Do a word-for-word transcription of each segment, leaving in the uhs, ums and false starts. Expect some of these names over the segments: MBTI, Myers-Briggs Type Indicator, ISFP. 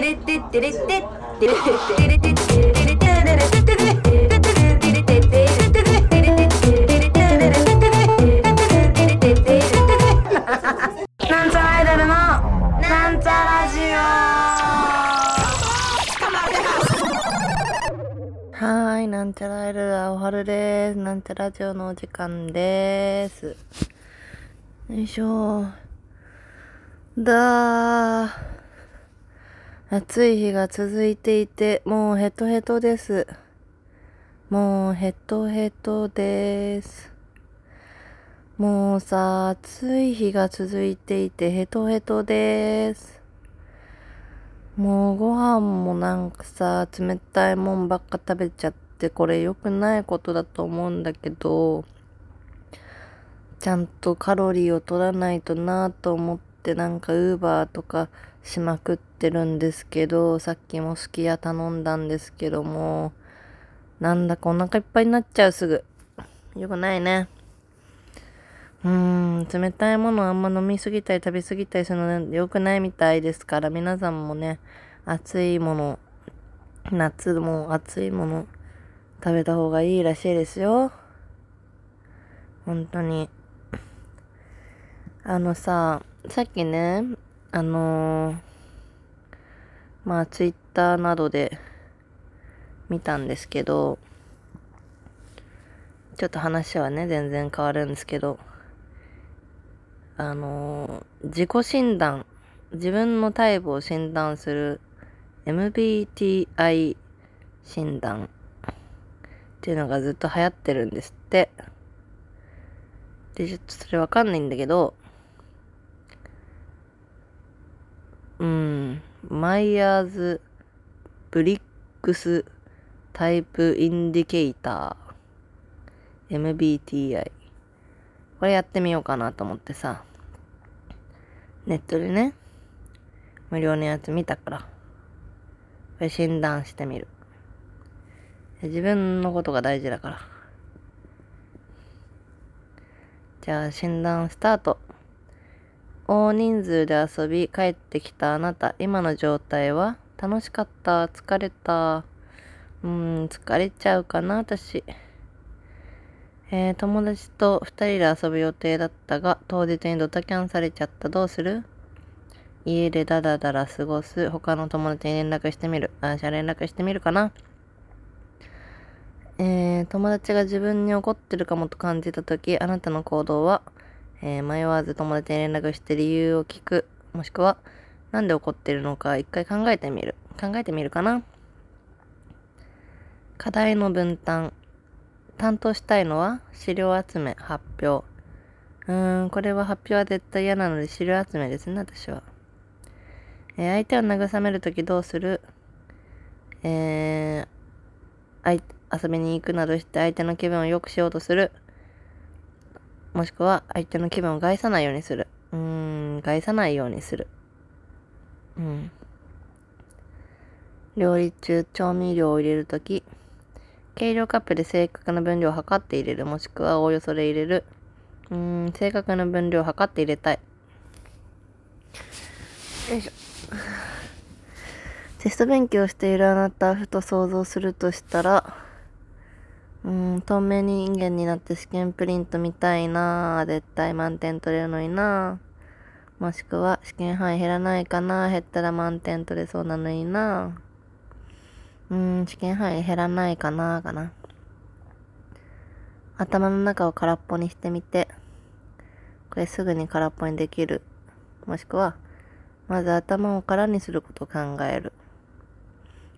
テレテテレテテレテレテテレテなんちゃらアイドルのなんちゃラジオ。はい、なんちゃらアイドルはおはるです。なんちゃラジオのお時間です。よいしょ。だー。暑い日が続いていて、もうヘトヘトです。もうヘトヘトです。もうさ、暑い日が続いていてヘトヘトです。もうご飯もなんかさ、冷たいもんばっか食べちゃって、これ良くないことだと思うんだけど、ちゃんとカロリーを取らないとなぁと思って、なんかウーバーとかしまくってるんですけど、さっきもすき家頼んだんですけども、なんだかお腹いっぱいになっちゃうすぐ。良くないね。うーん、冷たいものあんま飲みすぎたり食べすぎたりするの良くないみたいですから、皆さんもね、熱いもの、夏も熱いもの食べた方がいいらしいですよ。本当に。あのさ、さっきね、あのー、まあツイッターなどで見たんですけど、ちょっと話はね、全然変わるんですけど、あのー、自己診断、自分のタイプを診断する エムビーティーアイ 診断っていうのがずっと流行ってるんですって。で、ちょっとそれわかんないんだけど、うーん、マイヤーズ・ブリックス・タイプ・インディケーター エムビーティーアイ、 これやってみようかなと思ってさ、ネットでね、無料のやつ見たから、これ診断してみる。自分のことが大事だから。じゃあ診断スタート。大人数で遊び帰ってきたあなた、今の状態は？楽しかった、疲れた、うーん、疲れちゃうかな私。えー、友達とふたりで遊ぶ予定だったが、当日にドタキャンされちゃった。どうする？家でダラダラ過ごす？他の友達に連絡してみる？あ、じゃあ連絡してみるかな。えー、友達が自分に怒ってるかもと感じたとき、あなたの行動は？えー、迷わず友達に連絡して理由を聞く。もしくは、なんで怒ってるのか一回考えてみる。考えてみるかな。課題の分担。担当したいのは資料集め、発表。うーん、これは発表は絶対嫌なので資料集めですね、私は。えー、相手を慰めるときどうする？えー、遊びに行くなどして相手の気分を良くしようとする。もしくは相手の気分を害さないようにする。うーん、害さないようにする。うん。料理中、調味料を入れるとき、計量カップで正確な分量を測って入れる。もしくはおおよそで入れる。うーん、正確な分量を測って入れたい。よいしょ。テスト勉強しているあなた、ふと想像するとしたら、うーん、透明人間になって試験プリント見たいなぁ。絶対満点取れるのになぁ。もしくは試験範囲減らないかなぁ。減ったら満点取れそうなのになぁ。うーん、試験範囲減らないかなーかな。頭の中を空っぽにしてみて。これすぐに空っぽにできる。もしくは、まず頭を空にすることを考える。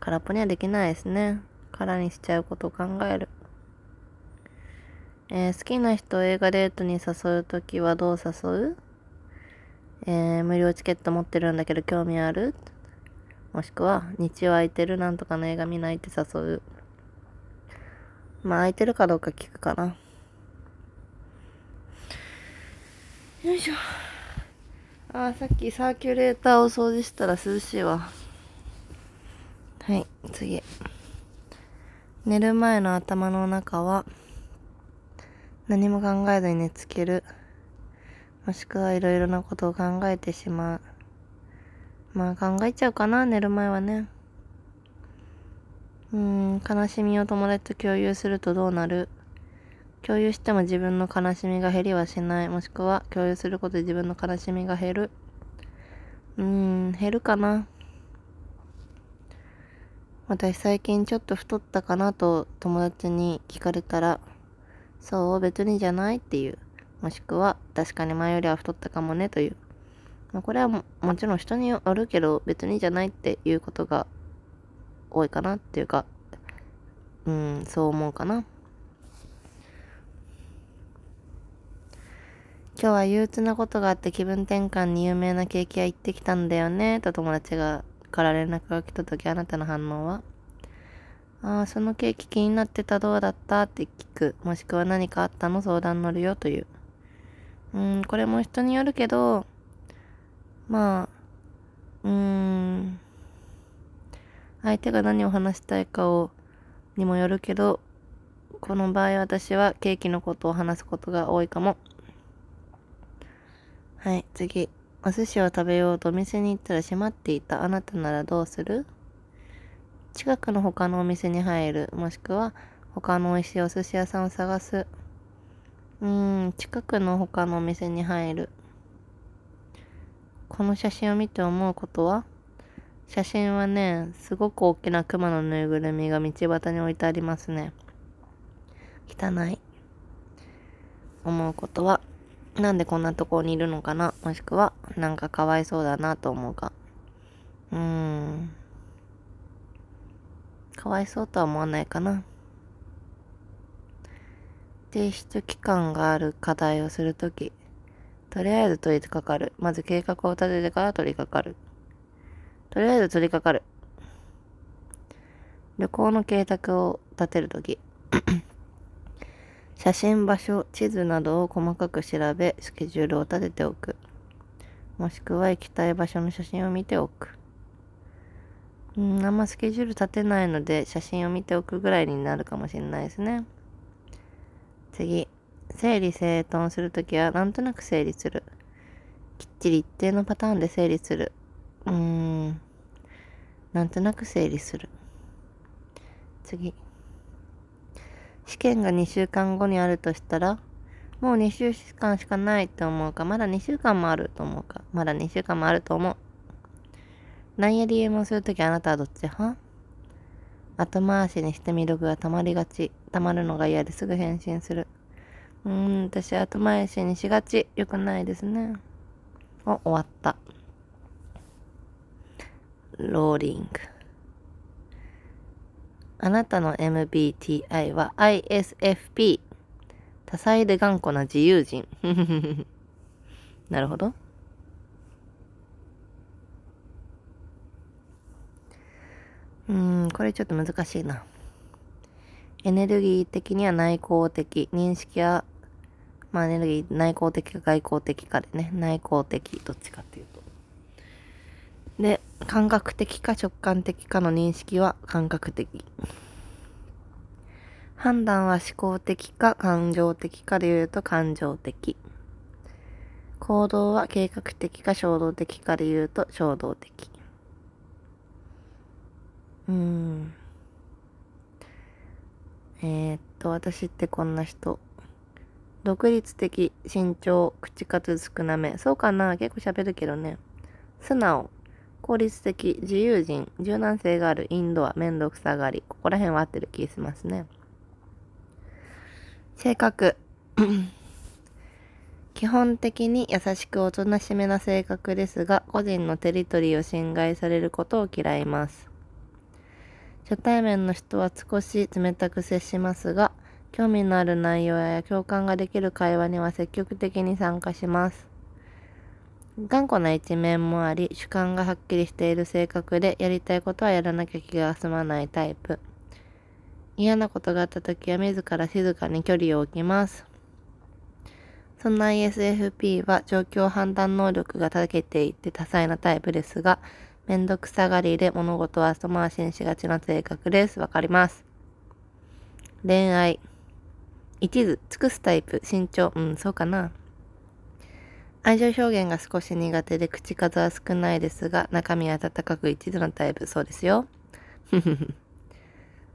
空っぽにはできないですね。空にしちゃうことを考える。えー、好きな人を映画デートに誘うときはどう誘う？えー、無料チケット持ってるんだけど興味ある？もしくは、日曜空いてるなんとかの映画見ないって誘う。まあ、空いてるかどうか聞くかな。よいしょ。あー、さっきサーキュレーターを掃除したら涼しいわ。はい、次。寝る前の頭の中は、何も考えずに寝つける。もしくはいろいろなことを考えてしまう。まあ考えちゃうかな、寝る前はね。うーん、悲しみを友達と共有するとどうなる？共有しても自分の悲しみが減りはしない。もしくは共有することで自分の悲しみが減る。うーん、減るかな。私最近ちょっと太ったかなと友達に聞かれたら、そう別にじゃないっていう。もしくは確かに前よりは太ったかもねという。まあ、これは も, もちろん人によるけど別にじゃないっていうことが多いかなっていうか、うん、そう思うかな。今日は憂鬱なことがあって気分転換に有名なケーキ屋行ってきたんだよねと友達がから連絡が来た時、あなたの反応は？ああ、そのケーキ気になってた、どうだったって聞く。もしくは何かあったの、相談乗るよという。うーん、これも人によるけど、まあうーん相手が何を話したいかをにもよるけど、この場合私はケーキのことを話すことが多いかも。はい、次。お寿司を食べようとお店に行ったら閉まっていた。あなたならどうする？近くの他のお店に入る。もしくは他の美味しいお寿司屋さんを探す。うーん、近くの他のお店に入る。この写真を見て思うことは？写真はね、すごく大きなクマのぬいぐるみが道端に置いてありますね。汚い。思うことは？なんでこんなとこにいるのかな、もしくはなんかかわいそうだなと思うか。うーん、かわいそうとは思わないかな。提出期間がある課題をするとき、とりあえず取り掛かる。まず計画を立ててから取り掛かる。とりあえず取り掛かる。旅行の計画を立てるとき、写真、場所、地図などを細かく調べ、スケジュールを立てておく。もしくは行きたい場所の写真を見ておく。うん、あんまスケジュール立てないので、写真を見ておくぐらいになるかもしれないですね。次。整理整頓するときは、なんとなく整理する。きっちり一定のパターンで整理する。うーん、なんとなく整理する。次。試験がにしゅうかんごにあるとしたら、もうにしゅうかんしかないと思うか、まだにしゅうかんもあると思うか、まだにしゅうかんもあると思う。なんや ディーエム をするとき、あなたはどっち派？後回しにして未読が溜まりがち。溜まるのが嫌ですぐ返信する。うーん、私後回しにしがち。よくないですね。お、終わった。ローリング。あなたの エムビーティーアイ は アイエスエフピー。多彩で頑固な自由人。なるほど。うーん、これちょっと難しいな。エネルギー的には内向的。認識は、まあエネルギー内向的か外向的かでね。内向的、どっちかっていうと。で、感覚的か直感的かの認識は感覚的。判断は思考的か感情的かで言うと感情的。行動は計画的か衝動的かで言うと衝動的。うーん。えー、っと、私ってこんな人。独立的、慎重、口数少なめ。そうかな？結構喋るけどね。素直。効率的、自由人、柔軟性がある、インドア、めんどくさがり。ここら辺は合ってる気がしますね。性格。基本的に優しくおとなしめな性格ですが、個人のテリトリーを侵害されることを嫌います。初対面の人は少し冷たく接しますが、興味のある内容や共感ができる会話には積極的に参加します。頑固な一面もあり、主観がはっきりしている性格で、やりたいことはやらなきゃ気が済まないタイプ。嫌なことがあった時は自ら静かに距離を置きます。そんな アイエスエフピー は状況判断能力が長けていて多彩なタイプですが、めんどくさがりで物事は後回しにしがちな性格です。わかります。恋愛。一途、尽くすタイプ、慎重、うん、そうかな。愛情表現が少し苦手で口数は少ないですが、中身は温かく一途なタイプ。そうですよ。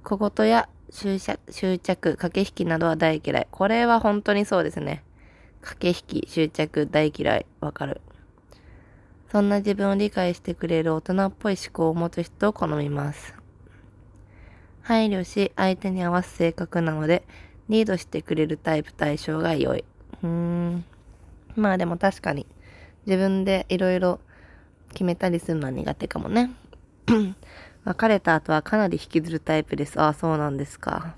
小言や執着、執着、駆け引きなどは大嫌い。これは本当にそうですね。駆け引き、執着、大嫌い。わかる。そんな自分を理解してくれる大人っぽい思考を持つ人を好みます。配慮し、相手に合わす性格なので、リードしてくれるタイプ対象が良い。うーん。まあでも確かに、自分でいろいろ決めたりするのは苦手かもね。別れた後はかなり引きずるタイプです。ああ、そうなんですか。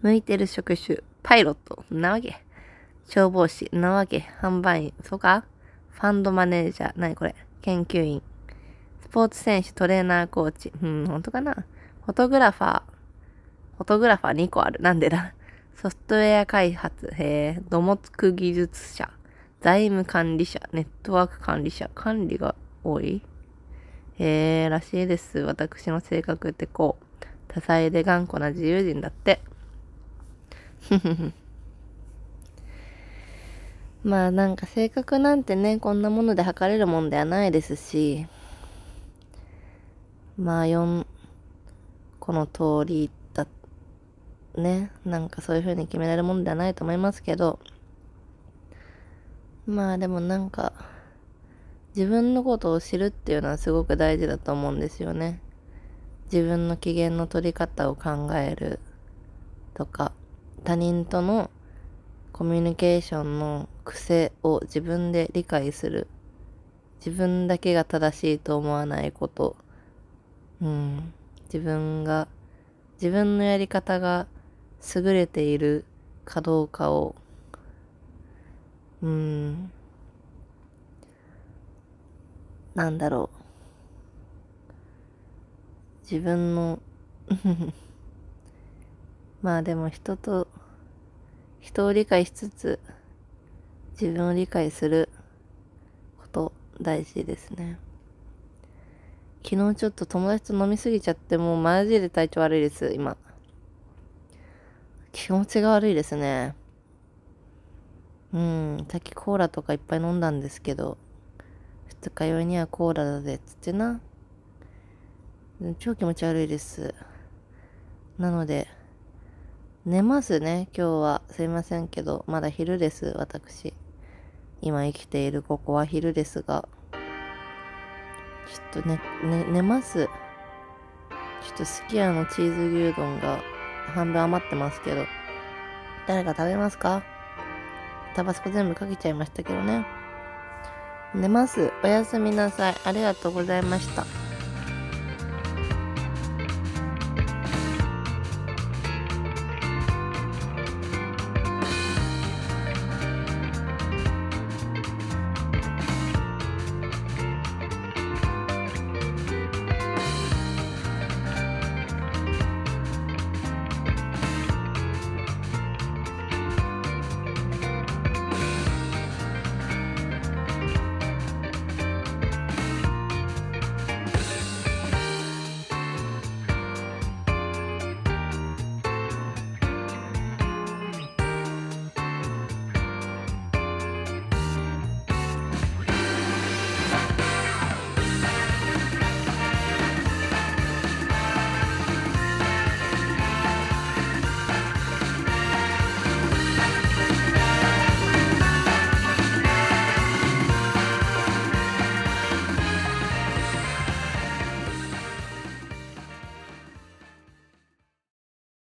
向いてる職種、パイロット、なわけ。消防士、なわけ。販売員、そうか。ファンドマネージャー、なにこれ。研究員。スポーツ選手、トレーナー、コーチ。うん、ほんとかな。フォトグラファー。フォトグラファーにこある。なんでだ。ソフトウェア開発。へえ。土木技術者。財務管理者。ネットワーク管理者。管理が多い。へえ、らしいです。私の性格ってこう。多彩で頑固な自由人だって。ふふふ。まあなんか性格なんてね、こんなもので測れるもんではないですし、まあよん、この通りだ、ね、なんかそういう風に決められるもんではないと思いますけど、まあでもなんか、自分のことを知るっていうのはすごく大事だと思うんですよね。自分の機嫌の取り方を考えるとか、他人とのコミュニケーションの癖を自分で理解する。自分だけが正しいと思わないこと。うん。自分が、自分のやり方が優れているかどうかを、うん。なんだろう。自分の、まあでも人と、人を理解しつつ、自分を理解すること大事ですね。昨日ちょっと友達と飲みすぎちゃって、もうマジで体調悪いです、今。気持ちが悪いですね。うん、さっきコーラとかいっぱい飲んだんですけど、二日酔いにはコーラだぜ、つってな。超気持ち悪いです。なので、寝ますね、今日は。すいませんけど、まだ昼です、私。今生きているここは昼ですが。ちょっとね、ね、寝ます。ちょっとすき家のチーズ牛丼が半分余ってますけど、誰か食べますか？タバスコ全部かけちゃいましたけどね。寝ます。おやすみなさい。ありがとうございました。